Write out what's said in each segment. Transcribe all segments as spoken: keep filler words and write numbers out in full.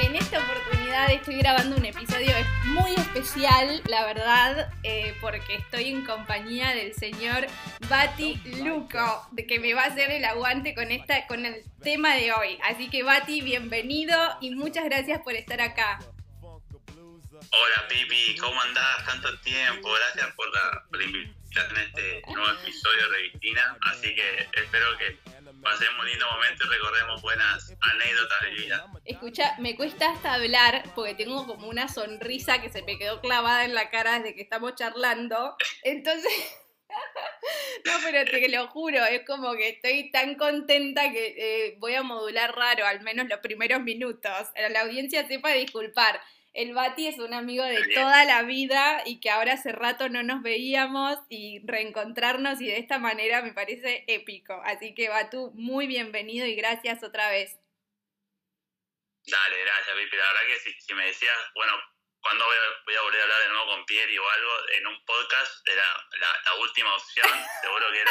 En esta oportunidad estoy grabando un episodio muy especial, la verdad, eh, porque estoy en compañía del señor Bati Luco, que me va a hacer el aguante con, esta, con el tema de hoy. Así que Bati, bienvenido y muchas gracias por estar acá. Hola Pipi, ¿cómo andás? Tanto tiempo, gracias por la, por la invitación a este nuevo episodio de Revistina, así que espero que pasemos un lindo momento y recordemos buenas anécdotas de vida. Escucha, me cuesta hasta hablar porque tengo como una sonrisa que se me quedó clavada en la cara desde que estamos charlando. Entonces, no, pero te lo juro, es como que estoy tan contenta que eh, voy a modular raro, al menos los primeros minutos. La audiencia sepa disculpar. El Bati es un amigo de toda la vida y que ahora hace rato no nos veíamos y reencontrarnos y de esta manera me parece épico. Así que Batu, muy bienvenido y gracias otra vez. Dale, gracias Pipi. La verdad que si, si me decías, bueno, ¿cuándo voy a, voy a volver a hablar de nuevo con Pieri o algo? En un podcast era la, la última opción, seguro que era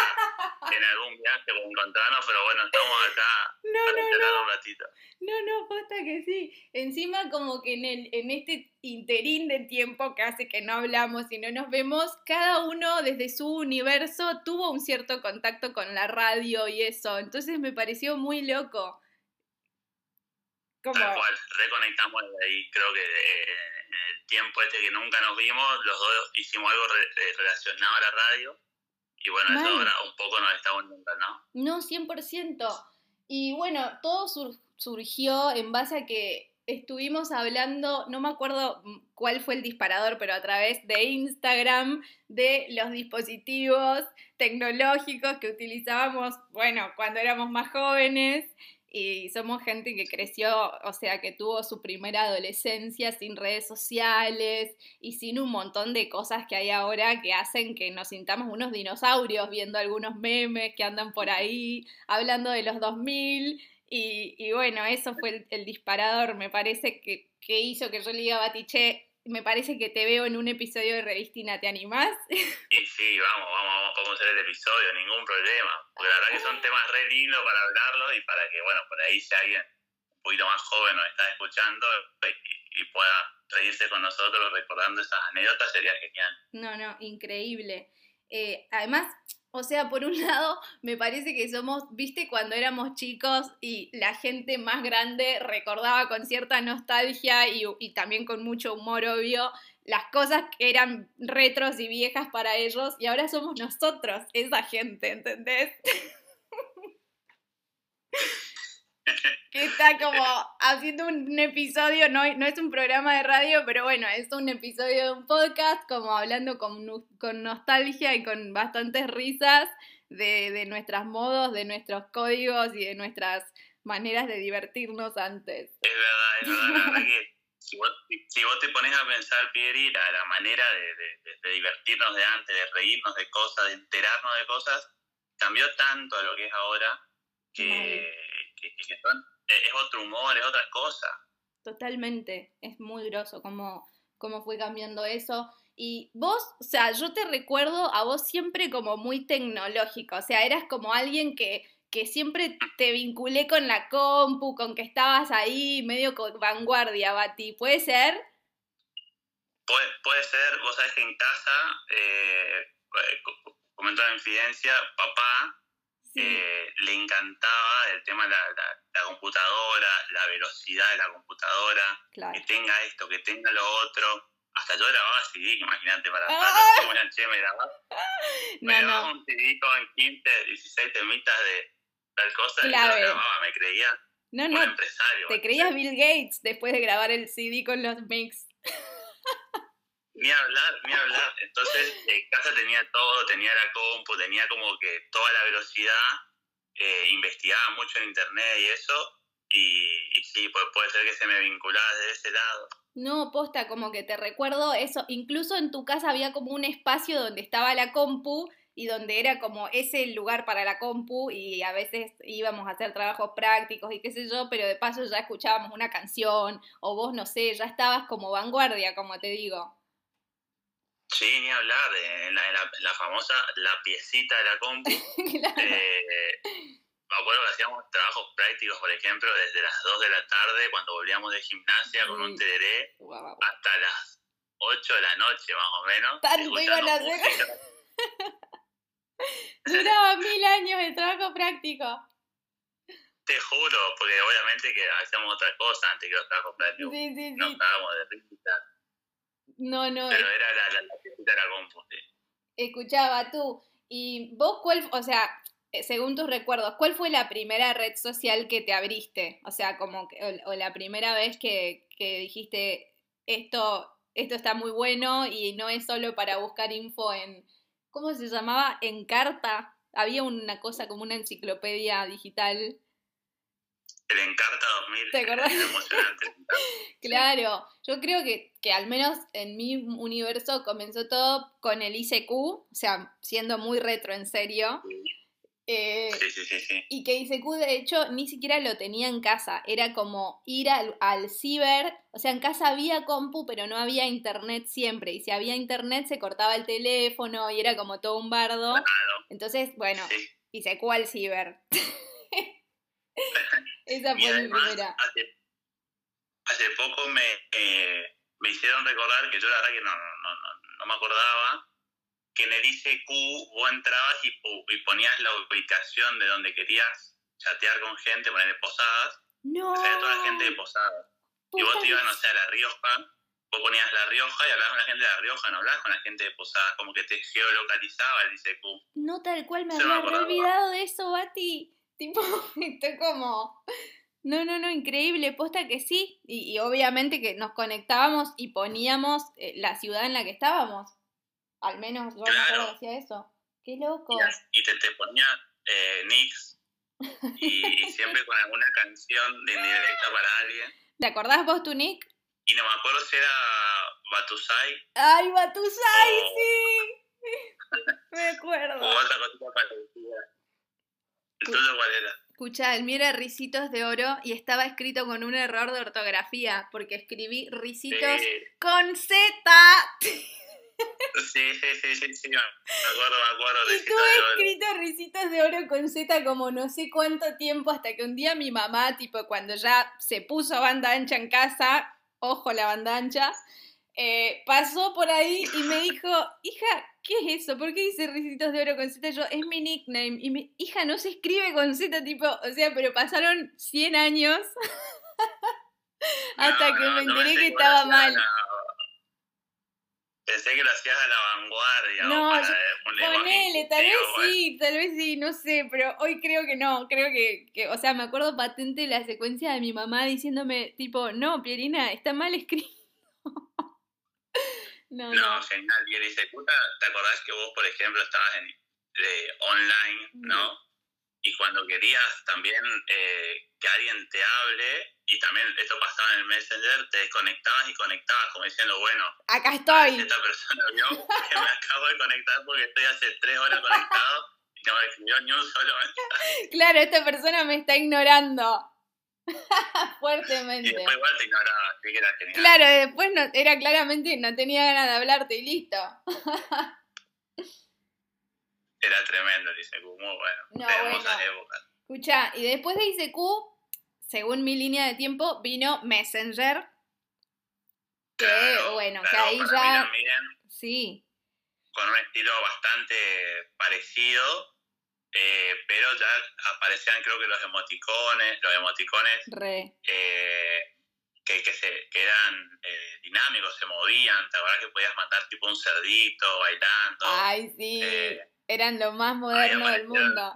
en algún viaje para encontrarnos, pero bueno, estamos acá no, para no, esperar no. un ratito. No, no, posta que sí. Encima como que en, el, en este interín de tiempo que hace que no hablamos y no nos vemos, cada uno desde su universo tuvo un cierto contacto con la radio y eso, entonces me pareció muy loco. ¿Cómo? Tal cual, reconectamos ahí, creo que... Eh, el tiempo este que nunca nos vimos, los dos hicimos algo re- relacionado a la radio, y bueno, Man. eso ahora un poco nos está uniendo, ¿no? No, cien por ciento. Y bueno, todo sur- surgió en base a que estuvimos hablando, no me acuerdo cuál fue el disparador, pero a través de Instagram, de los dispositivos tecnológicos que utilizábamos, bueno, cuando éramos más jóvenes, y somos gente que creció, o sea, que tuvo su primera adolescencia sin redes sociales y sin un montón de cosas que hay ahora que hacen que nos sintamos unos dinosaurios viendo algunos memes que andan por ahí, hablando de los dos mil, y, y bueno, eso fue el, el disparador, me parece que, que hizo que yo le diga a Bati, che, me parece que te veo en un episodio de Revistina, ¿te animás? Y sí, vamos, vamos, vamos, vamos a hacer el episodio, ningún problema. Porque la verdad que son temas re lindos para hablarlo y para que, bueno, por ahí si alguien un poquito más joven nos está escuchando y, y pueda reírse con nosotros recordando esas anécdotas, sería genial. No, no, increíble. Eh, además, o sea, por un lado, me parece que somos, viste, cuando éramos chicos y la gente más grande recordaba con cierta nostalgia y, y también con mucho humor, obvio, las cosas que eran retros y viejas para ellos, y ahora somos nosotros esa gente, ¿entendés? Que está como haciendo un episodio, no, no es un programa de radio, pero bueno, es un episodio de un podcast, como hablando con, con nostalgia y con bastantes risas de, de nuestros modos, de nuestros códigos y de nuestras maneras de divertirnos antes. Es verdad, es verdad, la verdad que si vos, si vos te pones a pensar, Pieri, la, la manera de, de, de divertirnos de antes, de reírnos de cosas, de enterarnos de cosas, cambió tanto a lo que es ahora que... Ay. Que, que son, es otro humor, es otra cosa. Totalmente, es muy groso cómo, cómo fue cambiando eso. Y vos, o sea, yo te recuerdo a vos siempre como muy tecnológico, o sea, eras como alguien que, que siempre te vinculé con la compu, con que estabas ahí, medio con vanguardia, Bati, ¿puede ser? Puede, puede ser, vos sabés que en casa, eh, comentaba en infidencia, papá, Eh, le encantaba el tema de la, la, la computadora, la velocidad de la computadora, claro. Que tenga esto, que tenga lo otro. Hasta yo grababa C D, imagínate, para tanto, una che me grababa. Me no, grababa no. un C D con quince, dieciséis temitas de tal cosa, claro. Y yo grababa, me creía no, un no, empresario. Te creías Bill Gates después de grabar el C D con los mix. Ni hablar, ni hablar. Entonces, eh, casa tenía todo, tenía la compu, tenía como que toda la velocidad, eh, investigaba mucho en internet y eso, y, y sí, pues puede ser que se me vinculaba desde ese lado. No, posta, como que te recuerdo eso. Incluso en tu casa había como un espacio donde estaba la compu y donde era como ese lugar para la compu y a veces íbamos a hacer trabajos prácticos y qué sé yo, pero de paso ya escuchábamos una canción o vos, no sé, ya estabas como vanguardia, como te digo. Sí, ni hablar, en la, en la, en la famosa, la piecita de la compu, claro. eh, me acuerdo que hacíamos trabajos prácticos, por ejemplo, desde las dos de la tarde, cuando volvíamos de gimnasia con un tereré, wow, hasta las ocho de la noche, más o menos. Tanto iban las cejas. Duraba mil años de trabajo práctico. Te juro, porque obviamente que hacíamos otra cosa antes que los trabajos prácticos. Sí, sí, sí. Nos dábamos de risa. No, no. Pero es... era la la, la, la compu, sí. Escuchaba tú. ¿Y vos cuál, o sea, según tus recuerdos, cuál fue la primera red social que te abriste? O sea, como que, o, o la primera vez que, que dijiste, esto esto está muy bueno y no es solo para buscar info en... ¿Cómo se llamaba? En carta. Había una cosa como una enciclopedia digital. El Encarta dos mil. ¿Te acordás? Era emocionante. Claro. Yo creo que, que al menos en mi universo comenzó todo con el I C Q. O sea, siendo muy retro, en serio. Eh, sí, sí, sí, sí. Y que I C Q, de hecho, ni siquiera lo tenía en casa. Era como ir al, al ciber. O sea, en casa había compu, pero no había internet siempre. Y si había internet, se cortaba el teléfono y era como todo un bardo. Claro. Entonces, bueno, sí. I C Q al ciber. Esa fue mi primera. Hace, hace poco me, eh, me hicieron recordar que yo la verdad que no, no, no, no me acordaba que en el I C Q vos entrabas y, y ponías la ubicación de donde querías chatear con gente, ponerle Posadas. No. O sea, toda la gente de Posadas. Y vos te ibas, no sé, a La Rioja, vos ponías La Rioja y hablabas con la gente de La Rioja, no hablabas con la gente de Posadas, como que te geolocalizaba el I C Q. No, tal cual, me había olvidado de eso, Bati. Tipo, estoy como... No, no, no, increíble, posta que sí. Y, y obviamente que nos conectábamos y poníamos eh, la ciudad en la que estábamos. Al menos yo claro. no hacía eso. ¡Qué loco! Y, y te, te ponía eh, nicks. Y, y siempre con alguna canción de indirecta para alguien. ¿Te acordás vos tu nick? Y no me acuerdo si era Batusai. ¡Ay, Batusai, o... sí! Me acuerdo. O otra cosita parecida. Escuchá, el mío era Risitos de Oro y estaba escrito con un error de ortografía, porque escribí Risitos sí. con Z. Sí, sí, sí, sí, sí, me acuerdo, me acuerdo. Y tú has escrito Risitos de Oro con Z como no sé cuánto tiempo, hasta que un día mi mamá, tipo cuando ya se puso banda ancha en casa, ojo la banda ancha, eh, pasó por ahí y me dijo, hija... ¿Qué es eso? ¿Por qué dice Risitos de Oro con Z? Yo, es mi nickname. Y mi hija no se escribe con Z, tipo, o sea, pero pasaron cien años hasta no, que no, me enteré no que estaba que mal. La... Pensé que lo hacías a la vanguardia. No, para, yo, eh, ponele, tal vez sí, tal vez sí, no sé, pero hoy creo que no, creo que, que, o sea, me acuerdo patente la secuencia de mi mamá diciéndome, tipo, no, Pierina, está mal escrito. No, no, no, genial. Y el I C Q, ¿te acordás que vos, por ejemplo, estabas en eh, online, no? Mm. Y cuando querías también eh, que alguien te hable, y también esto pasaba en el Messenger, te desconectabas y conectabas, como diciendo, bueno, acá estoy. Esta persona vio que me acabo de conectar porque estoy hace tres horas conectado y no me escribió ni un solo mensaje. Claro, esta persona me está ignorando. Fuertemente. Y después igual te ignoraba, así que era genial. Claro, después no, era claramente no tenía ganas de hablarte y listo. Era tremendo el I C Q, muy bueno. No, de hermosas bueno. épocas. Escuchá, y después de I C Q, según mi línea de tiempo, vino Messenger. Que claro, bueno, claro, que ahí ya. También, sí. Con un estilo bastante parecido. Eh, pero ya aparecían creo que los emoticones, los emoticones eh, que, que, se, que eran eh, dinámicos, se movían, ¿te acuerdas que podías matar tipo un cerdito bailando? Ay, sí, eh, eran lo más moderno del mundo.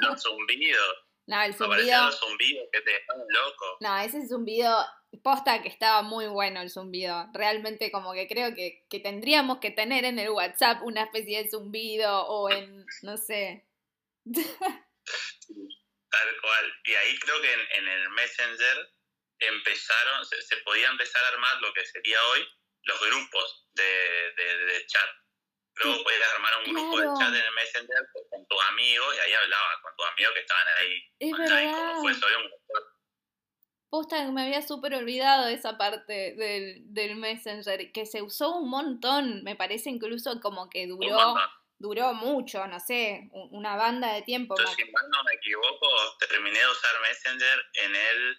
Los zumbidos. No, el zumbido. Los zumbidos que te dejaban loco. No, ese zumbido, posta que estaba muy bueno el zumbido. Realmente como que creo que, que tendríamos que tener en el WhatsApp una especie de zumbido o en, no sé... Tal cual. Y ahí creo que en, en el Messenger empezaron, se, se podía empezar a armar lo que sería hoy los grupos de, de, de chat. Luego sí, podías armar un claro. grupo de chat en el Messenger con tus amigos y ahí hablabas con tus amigos que estaban ahí. Es verdad. Como fue, soy un... Posta, me había súper olvidado esa parte del, del Messenger, que se usó un montón, me parece incluso como que duró duró mucho, no sé, una banda de tiempo. Yo, más. Si mal no me equivoco, terminé de usar Messenger en el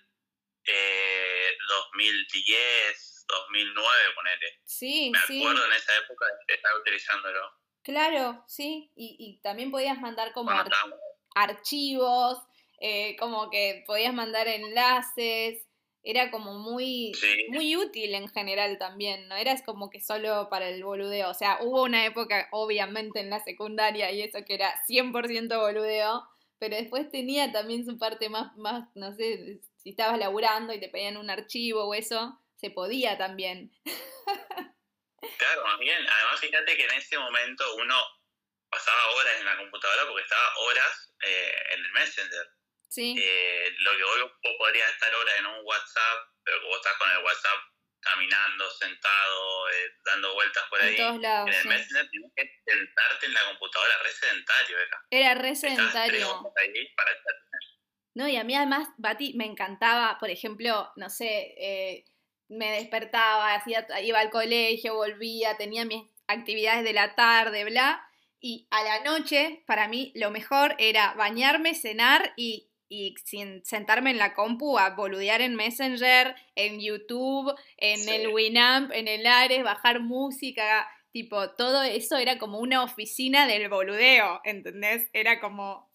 eh, dos mil diez, dos mil nueve, ponele. Sí, me sí. Me acuerdo en esa época de estar utilizándolo. Claro, sí, y, y también podías mandar como bueno, ar- archivos, eh, como que podías mandar enlaces, era como muy, sí. muy útil en general también, no era como que solo para el boludeo, o sea, hubo una época obviamente en la secundaria y eso que era cien por ciento boludeo, pero después tenía también su parte más, más, no sé, si estabas laburando y te pedían un archivo o eso, se podía también. Claro, más bien. Además, fíjate que en ese momento uno pasaba horas en la computadora porque estaba horas eh, en el Messenger. Sí. Eh, lo que hoy vos podrías estar horas en un WhatsApp, pero que vos estás con el WhatsApp caminando, sentado, eh, dando vueltas por en ahí. En todos lados, En el sí. Messenger tenías que sentarte en la computadora, re sedentario era. Era re sedentario. Para no, y a mí además, Bati, me encantaba, por ejemplo, no sé... Eh, me despertaba, hacía, iba al colegio, volvía, tenía mis actividades de la tarde, bla, y a la noche, para mí, lo mejor era bañarme, cenar y, y sentarme en la compu a boludear en Messenger, en YouTube, en sí. el Winamp, en el Ares, bajar música, tipo, todo eso era como una oficina del boludeo, ¿entendés? Era como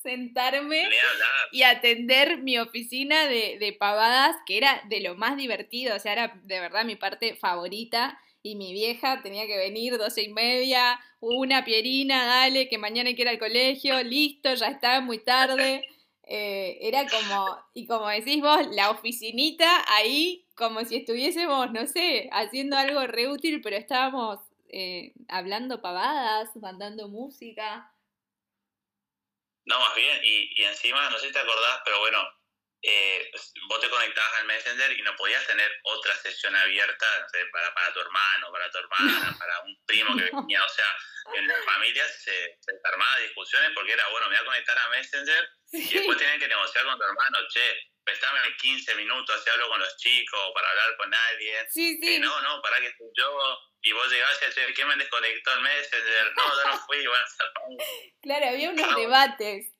sentarme y atender mi oficina de, de pavadas, que era de lo más divertido, o sea, era de verdad mi parte favorita, y mi vieja tenía que venir doce y media, una Pierina, dale, que mañana hay que ir al colegio, listo, ya está, muy tarde, eh, era como, y como decís vos, la oficinita ahí, como si estuviésemos, no sé, haciendo algo re útil, pero estábamos eh, hablando pavadas, mandando música... No, más bien, y, y encima, no sé si te acordás, pero bueno, eh, vos te conectabas al Messenger y no podías tener otra sesión abierta, no sé, para, para tu hermano, para tu hermana, para un primo que venía, o sea, en las familias se, se armaban discusiones porque era, bueno, me voy a conectar a Messenger sí. y después tenían que negociar con tu hermano, che, préstame quince minutos, así hablo con los chicos, para hablar con alguien, sí, sí. Eh, no, no, pará que yo... Y vos llegabas y decías, ¿qué me desconectó el Messenger? No, yo no fui, van a estar... Claro, había unos claro. debates.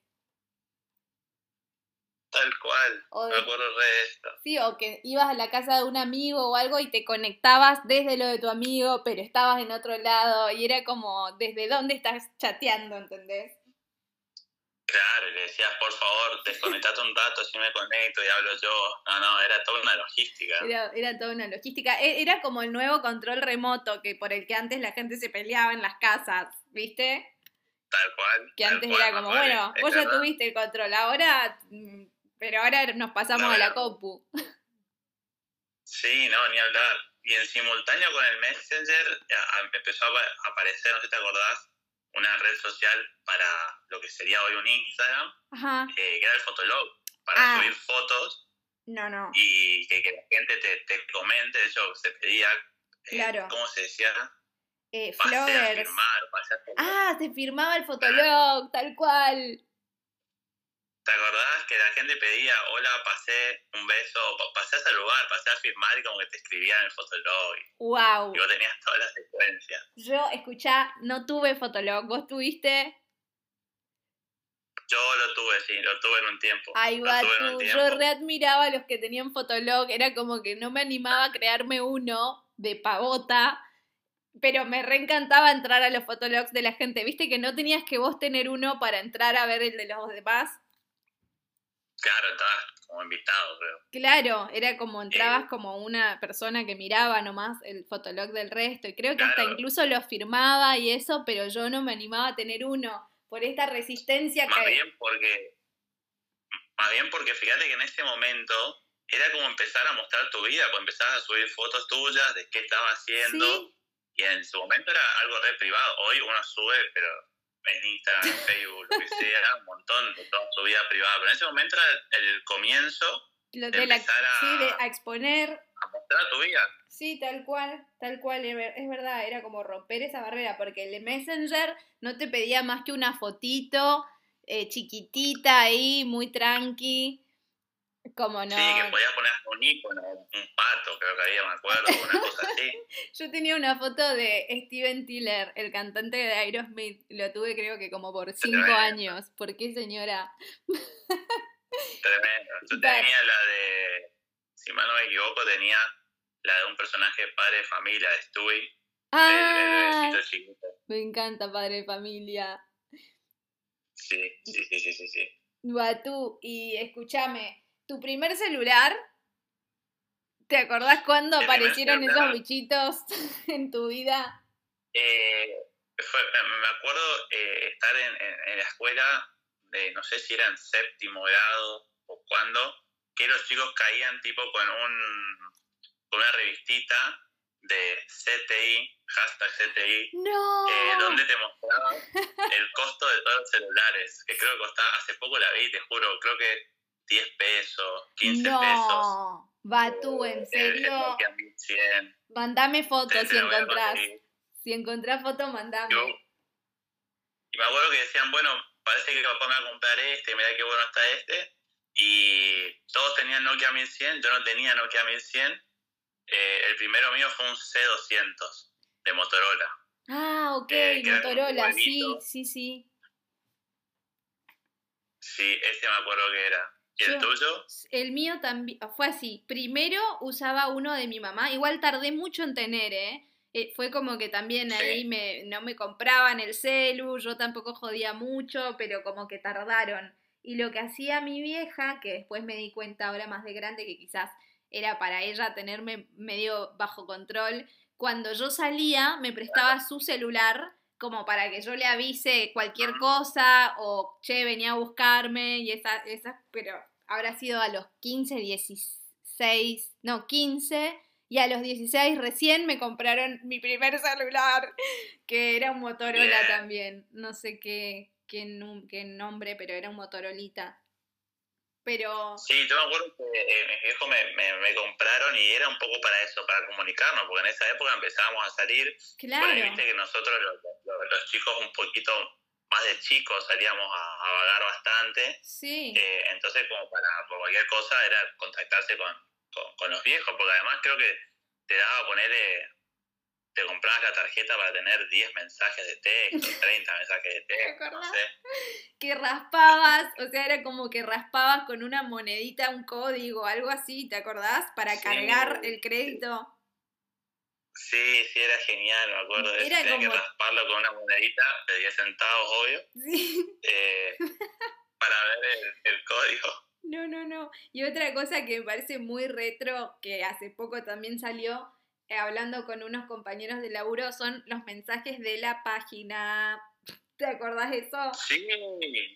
Tal cual, o de... me acuerdo de esto. Sí, o que ibas a la casa de un amigo o algo y te conectabas desde lo de tu amigo, pero estabas en otro lado, y era como, ¿desde dónde estás chateando, entendés? Claro, y le decías, por favor, desconectate un rato, así me conecto y hablo yo. No, no, era toda una logística. Era, era toda una logística. Era como el nuevo control remoto que por el que antes la gente se peleaba en las casas, ¿viste? Tal cual. Que tal antes cual, era como, cual, bueno, vos ya tuviste el control, ahora, pero ahora nos pasamos no, a la compu. Sí, no, ni hablar. Y en simultáneo con el Messenger empezó a aparecer, no sé si te acordás, una red social para lo que sería hoy un Instagram, eh, que era el Fotolog, para ah. subir fotos no, no. y que, que la gente te, te comente, de hecho se pedía, eh, claro. ¿cómo se decía? Eh, pase a firmar, pase a firmar. Ah, se firmaba el Fotolog, tal cual. ¿Te acordás que la gente pedía, hola, pasé un beso, pasé a saludar, pasé a firmar y como que te escribían en el Fotolog? ¡Wow! Y vos tenías todas las secuencias. Yo, escuchá, no tuve Fotolog. ¿Vos tuviste? Yo lo tuve, sí, lo tuve en un tiempo. Ay, Batu, yo re admiraba a los que tenían Fotolog. Era como que no me animaba a crearme uno de pavota, pero me reencantaba entrar a los Fotologs de la gente. ¿Viste que no tenías que vos tener uno para entrar a ver el de los demás? Claro, estabas como invitado, creo. Claro, era como entrabas eh, como una persona que miraba nomás el Fotolog del resto, y creo que claro. hasta incluso lo firmaba y eso, pero yo no me animaba a tener uno, por esta resistencia más que... Más bien porque, más bien porque fíjate que en ese momento era como empezar a mostrar tu vida, pues empezabas a subir fotos tuyas de qué estabas haciendo, ¿sí? Y en su momento era algo re privado, hoy uno sube, pero... en Instagram, en Facebook, lo que sea, un montón de toda su vida privada. Pero en ese momento era el, el comienzo de, de empezar la, a, sí, de, a exponer... a mostrar tu vida. Sí, tal cual, tal cual, es verdad, era como romper esa barrera, porque el de Messenger no te pedía más que una fotito eh, chiquitita ahí, muy tranqui, Como no. Sí, que podías poner un icono, un pato, creo que había, me acuerdo, una cosa así. Yo tenía una foto de Steven Tyler, el cantante de Aerosmith, lo tuve creo que como por cinco Tremendo. años. ¿Por qué, señora? Tremendo. Yo tenía la de, si mal no me equivoco, tenía la de un personaje padre de familia, de Stewie. Ah, el, el chiquito. Me encanta Padre de Familia. Sí, sí, sí, sí, sí, sí. Batú, y escúchame, tu primer celular, ¿te acordás cuándo aparecieron esos bichitos en tu vida? Eh, fue, me acuerdo eh, estar en, en, en la escuela, de, no sé si era en séptimo grado o cuándo, que los chicos caían tipo con un con una revistita de C T I, hashtag C T I, no. eh, donde te mostraba el costo de todos los celulares, que creo que costaba, hace poco la vi, te juro, creo que diez pesos, quince no. pesos. Batú, en serio. El, el cien. Mandame fotos si encontrás. Si encontrás fotos, mandame. Yo, y me acuerdo que decían, bueno, parece que papá me va a comprar este, mirá qué bueno está este. Y todos tenían Nokia mil cien, yo no tenía Nokia mil cien. Eh, el primero mío fue un C doscientos de Motorola. Ah, ok, eh, Motorola, sí, sí, sí. Sí, ese me acuerdo que era. ¿Y el Yo, tuyo? El mío también, fue así. Primero usaba uno de mi mamá, igual tardé mucho en tener, ¿eh? Eh, fue como que también ahí sí. me, no me compraban el celu, yo tampoco jodía mucho, pero como que tardaron. Y lo que hacía mi vieja, que después me di cuenta ahora más de grande que quizás era para ella tenerme medio bajo control, cuando yo salía me prestaba su celular como para que yo le avise cualquier cosa o che, venía a buscarme y esas, esa, pero habrá sido a los quince, dieciséis, no, quince y a los dieciséis recién me compraron mi primer celular, que era un Motorola yeah. también, no sé qué, qué, qué nombre, pero era un Motorolita. Pero... Sí, yo me acuerdo que eh, mis viejos me, me, me compraron y era un poco para eso, para comunicarnos, porque en esa época empezábamos a salir. Claro. Bueno, viste que nosotros los, los, los chicos un poquito más de chicos salíamos a, a vagar bastante. Sí. Eh, entonces como para cualquier cosa era contactarse con, con, con los viejos, porque además creo que te daba a poner, eh, te comprabas la tarjeta para tener diez mensajes de texto, treinta mensajes de texto, no sé. Que raspabas, o sea, era como que raspabas con una monedita, un código, algo así, ¿te acordás? Para sí. cargar el crédito. Sí, sí, era genial, me acuerdo de eso. Tenía como... que rasparlo con una monedita de diez centavos, obvio, sí. eh, para ver el, el código. No, no, no. Y otra cosa que me parece muy retro, que hace poco también salió, hablando con unos compañeros de laburo, son los mensajes de la página. ¿Te acordás de eso? Sí.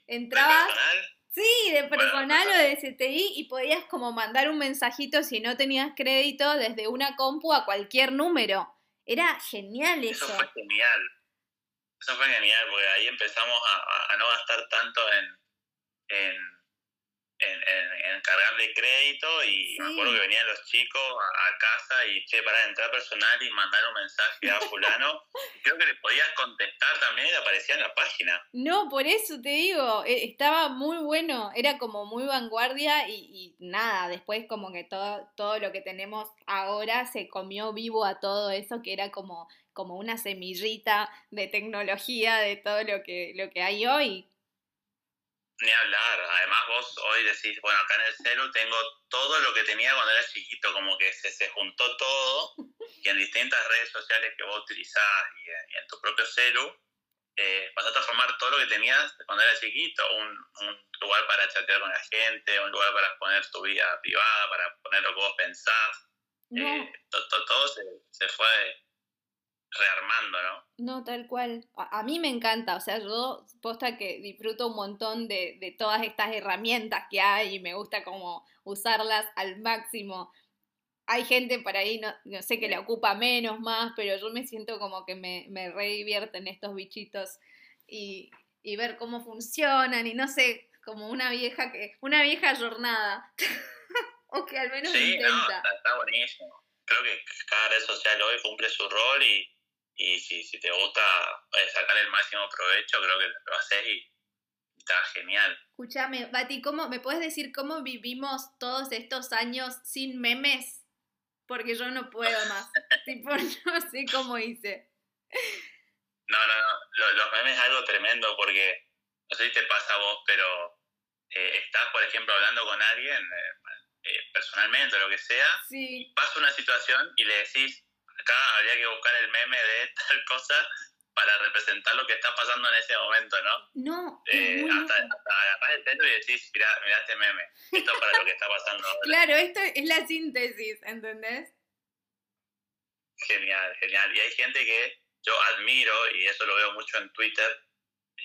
¿Entrabas? ¿De personal? Sí, de personal bueno, o de C T I, y podías como mandar un mensajito si no tenías crédito desde una compu a cualquier número. Era genial eso. Eso fue genial. Eso fue genial porque ahí empezamos a, a no gastar tanto en... en... En, en, en cargar de crédito y sí. me acuerdo que venían los chicos a, a casa y che, para entrar personal y mandar un mensaje a fulano, creo que le podías contestar también y aparecía en la página. No, por eso te digo, estaba muy bueno, era como muy vanguardia y, y nada, después como que todo, todo lo que tenemos ahora se comió vivo a todo eso que era como, como una semillita de tecnología de todo lo que, lo que hay hoy. Ni hablar, además vos hoy decís, bueno, acá en el celu tengo todo lo que tenía cuando era chiquito, como que se, se juntó todo, y en distintas redes sociales que vos utilizás y en, y en tu propio celu, eh, vas a transformar todo lo que tenías cuando eras chiquito, un, un lugar para chatear con la gente, un lugar para poner tu vida privada, para poner lo que vos pensás, no. eh, to, to, todo se, se fue... rearmando, ¿no? No, tal cual. A, a mí me encanta, o sea, yo posta que disfruto un montón de, de todas estas herramientas que hay y me gusta como usarlas al máximo. Hay gente por ahí, no, no sé, que le ocupa menos, más, pero yo me siento como que me, me re divierten estos bichitos y, y ver cómo funcionan y no sé, como una vieja que una vieja jornada. O que al menos sí, intenta. No, está, está buenísimo. Creo que cada red social hoy cumple su rol y Y si, si te gusta sacar el máximo provecho, creo que lo haces y está genial. Escúchame, Bati, ¿cómo, ¿me puedes decir cómo vivimos todos estos años sin memes? Porque yo no puedo más. Tipo, no sé cómo hice. No, no, no. Los, los memes es algo tremendo porque, no sé si te pasa a vos, pero eh, estás, por ejemplo, hablando con alguien, eh, eh, personalmente o lo que sea, sí, y pasa una situación y le decís, acá habría que buscar el meme de tal cosa para representar lo que está pasando en ese momento, ¿no? No. Eh, hasta, hasta agarrás el teléfono y decís, mirá, mirá este meme, esto es para lo que está pasando ahora. Claro, esto es la síntesis, ¿entendés? Genial, genial. Y hay gente que yo admiro, y eso lo veo mucho en Twitter,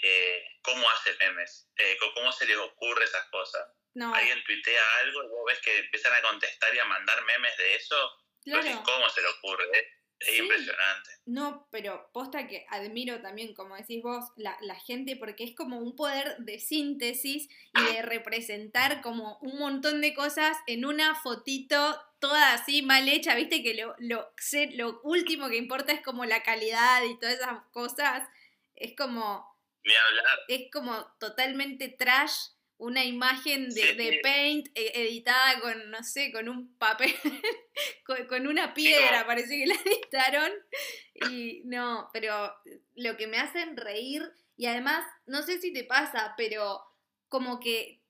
eh, cómo hace memes, eh, cómo se les ocurre esas cosas. No. Alguien tuitea algo y vos ves que empiezan a contestar y a mandar memes de eso. Claro. Pues, ¿cómo se le ocurre? ¿Eh? Es sí, impresionante. No, pero posta que admiro también, como decís vos, la, la gente, porque es como un poder de síntesis y de representar como un montón de cosas en una fotito toda así mal hecha, viste que lo, lo, lo último que importa es como la calidad y todas esas cosas. Es como... Ni hablar. Es como totalmente trash una imagen de, sí, de Paint editada con, no sé, con un papel, con, con una piedra, no, parece que la editaron. Y no, pero lo que me hacen reír, y además, no sé si te pasa, pero como que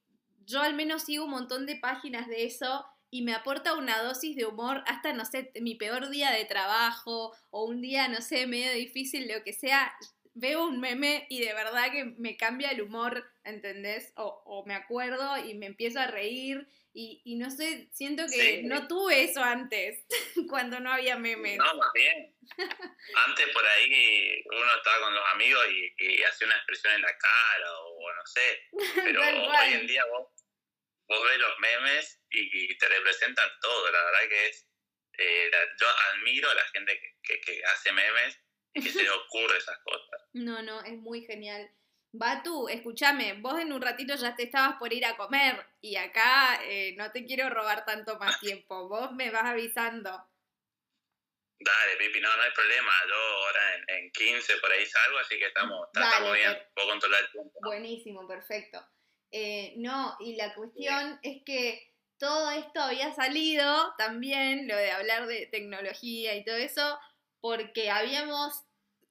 yo al menos sigo un montón de páginas de eso y me aporta una dosis de humor hasta, no sé, mi peor día de trabajo o un día, no sé, medio difícil, lo que sea. Veo un meme y de verdad que me cambia el humor, ¿entendés? O, o me acuerdo y me empiezo a reír y, y no sé, siento que sí, no tuve eso antes, cuando no había memes. No, más bien. Antes por ahí uno estaba con los amigos y, y hacía una expresión en la cara o no sé, pero hoy en día vos, vos ves los memes y, y te representan todo, la verdad que es... Eh, la, yo admiro a la gente que, que, que hace memes, que se le ocurre esas cosas. No, no, es muy genial. Batu, escúchame, vos en un ratito ya te estabas por ir a comer y acá eh, no te quiero robar tanto más tiempo, vos me vas avisando. Dale, Pipi, no, no hay problema, yo ahora en, en quince por ahí salgo, así que estamos, Dale, estamos bien, per... puedo controlar el tiempo. Buenísimo, perfecto. Eh, no, y la cuestión bien. es que todo esto había salido también, lo de hablar de tecnología y todo eso, porque habíamos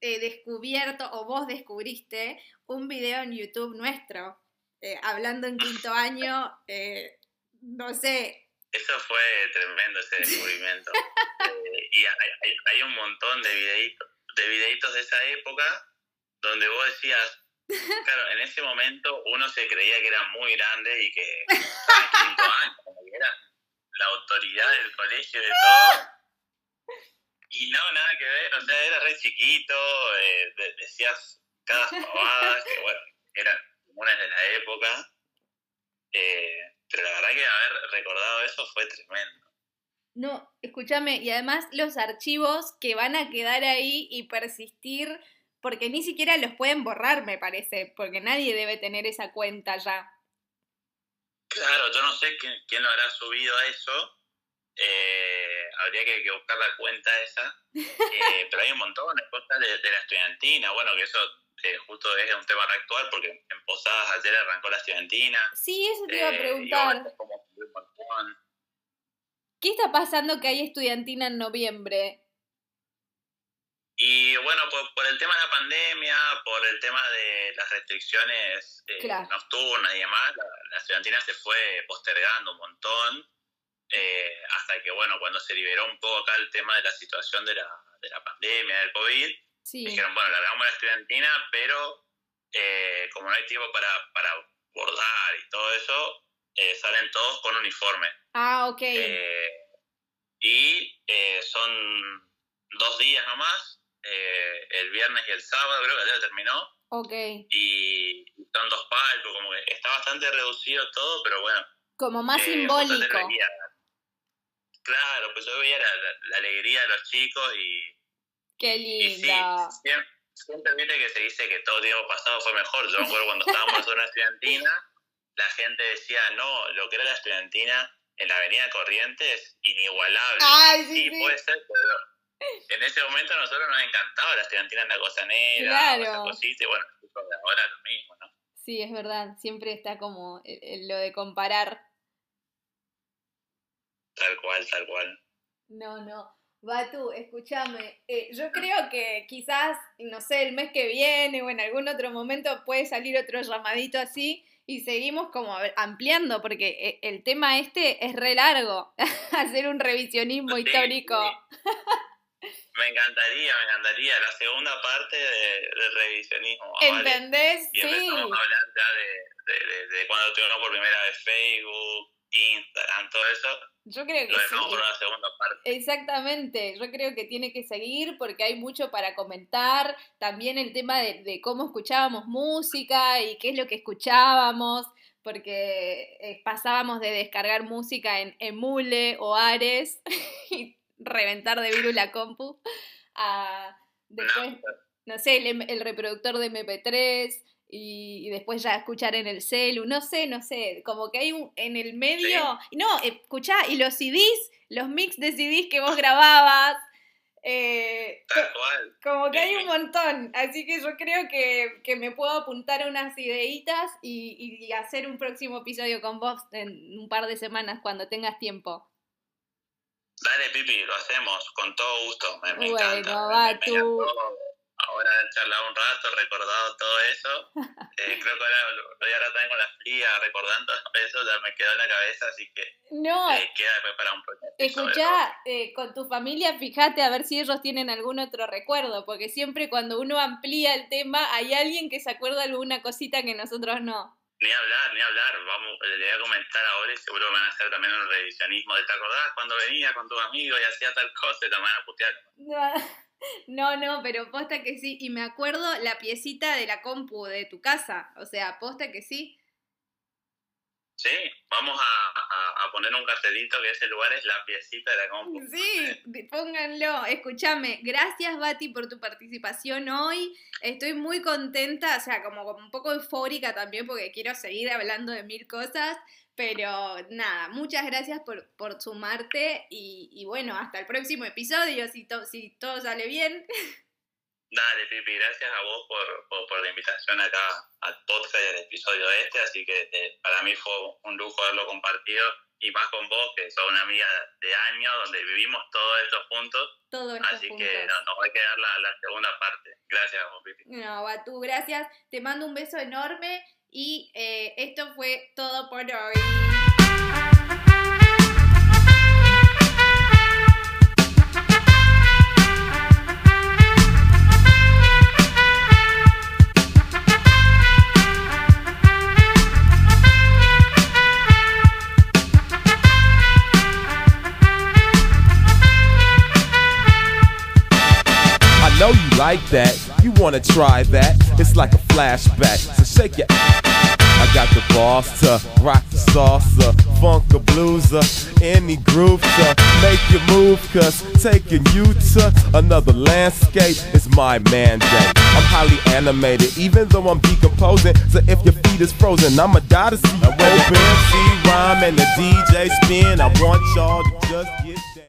eh, descubierto, o vos descubriste, un video en YouTube nuestro, eh, hablando en quinto año, eh, no sé. Eso fue tremendo, ese descubrimiento. eh, y hay, hay un montón de videitos, de videitos de esa época donde vos decías, claro, en ese momento uno se creía que era muy grande y que en quinto año, como que era la autoridad del colegio de todo. Y no, nada que ver, o sea, era re chiquito, eh, de, decías cada pavada, que bueno, eran comunes de la época, eh, pero la verdad que haber recordado eso fue tremendo. No, escúchame, y además los archivos que van a quedar ahí y persistir, porque ni siquiera los pueden borrar, me parece, porque nadie debe tener esa cuenta ya. Claro, yo no sé quién, quién lo habrá subido a eso, eh... habría que, que buscar la cuenta esa, eh, pero hay un montón de cosas de, de la estudiantina, bueno, que eso eh, justo es un tema actual, porque en Posadas ayer arrancó la estudiantina. Sí, eso te iba eh, a preguntar. Bueno, como un montón. ¿Qué está pasando que hay estudiantina en noviembre? Y bueno, por, por el tema de la pandemia, por el tema de las restricciones eh, claro. nocturnas y demás, la, la estudiantina se fue postergando un montón. Eh, hasta que, bueno, cuando se liberó un poco acá el tema de la situación de la, de la pandemia, del COVID, sí, dijeron, bueno, largamos la estudiantina, pero eh, como no hay tiempo para, para bordar y todo eso, eh, salen todos con uniforme. Ah, ok. Eh, y eh, son dos días nomás, eh, el viernes y el sábado, creo que ya terminó. Ok. Y son dos palcos, como que está bastante reducido todo, pero bueno. Como más eh, simbólico. Claro, pues yo veía la, la, la alegría de los chicos y... ¡Qué lindo! Y sí, siempre, siempre viste que se dice que todo tiempo pasado fue mejor. Yo me acuerdo cuando estábamos en una estudiantina, la gente decía, no, lo que era la estudiantina en la Avenida Corrientes, inigualable. Ay, sí, y sí, puede ser, pero en ese momento a nosotros nos encantaba la estudiantina en la Cosa Negra, claro, esa cosita, y bueno, ahora lo mismo, ¿no? Sí, es verdad, siempre está como el- el- lo de comparar. Tal cual, tal cual. No, no. Batu, escúchame. Eh, yo creo que quizás, no sé, el mes que viene o en algún otro momento puede salir otro llamadito así y seguimos como a- ampliando, porque eh, el tema este es re largo. Hacer un revisionismo Sí, histórico. sí. Me encantaría, me encantaría. La segunda parte de- del revisionismo, vale. ¿Entendés? Y empezamos Sí. a hablar ya de, de, de, de cuando tuvimos por primera vez Facebook, Instagram, todo eso. Yo creo Lo que dejamos por sí. una segunda parte. Exactamente, yo creo que tiene que seguir porque hay mucho para comentar, también el tema de, de cómo escuchábamos música y qué es lo que escuchábamos, porque eh, pasábamos de descargar música en Emule o Ares y reventar de virus la compu, a después, No, no sé, el, em- el reproductor de M P tres y, y después ya escuchar en el celu, no sé, no sé, como que hay un, en el medio, sí. no, escuchá, y los C Ds, los mix de C Ds que vos grababas, eh, tal co- cual. como que Sí, hay un sí. montón, así que yo creo que, que me puedo apuntar a unas ideitas y, y hacer un próximo episodio con vos en un par de semanas cuando tengas tiempo. Dale, Pipi, lo hacemos con todo gusto. Me, me encanta. Bueno, Me, me Batu, encantó ahora charlar un rato, recordado todo eso. Eh, creo que ahora lo lo voy a hablar también con la fría, recordando eso, ya me quedó en la cabeza, así que no, eh, queda después para un próximo episodio. escuchá, eh, con tu familia, fíjate a ver si ellos tienen algún otro recuerdo, porque siempre cuando uno amplía el tema hay alguien que se acuerda alguna cosita que nosotros no. Ni hablar, ni hablar. Vamos, le voy a comentar ahora y seguro van a hacer también un revisionismo de te acordás cuando venía con tus amigos y hacía tal cosa y te van a putear. No, no, pero posta que sí, y me acuerdo la piecita de la compu de tu casa, o sea, posta que sí. Sí, vamos a, a, a poner un cartelito que ese lugar es la piecita de la compu. Sí, di- pónganlo. Escúchame, gracias Bati por tu participación hoy. Estoy muy contenta, o sea, como, como un poco eufórica también porque quiero seguir hablando de mil cosas, pero nada, muchas gracias por, por sumarte y, y bueno, hasta el próximo episodio, si, to- si todo sale bien. Dale, Pipi, gracias a vos por, por, por la invitación acá al podcast y al episodio este, así que eh, para mí fue un lujo haberlo compartido y más con vos, que sos una amiga de años, donde vivimos todo esto juntos, Todo esto así que juntos. no, nos va a quedar la, la segunda parte. Gracias a vos, Pipi. No, Batu, gracias. Te mando un beso enorme y eh, esto fue todo por hoy. I know you like that. You wanna try that? It's like a flashback. So shake your. I got the boss to rock the salsa, funk the blueser, any groove to make you move. Cause taking you to another landscape is my mandate. I'm highly animated, even though I'm decomposing. So if your feet is frozen, I'ma die to see you open. Now when the M C rhyme and the D J spin, I want y'all to just get.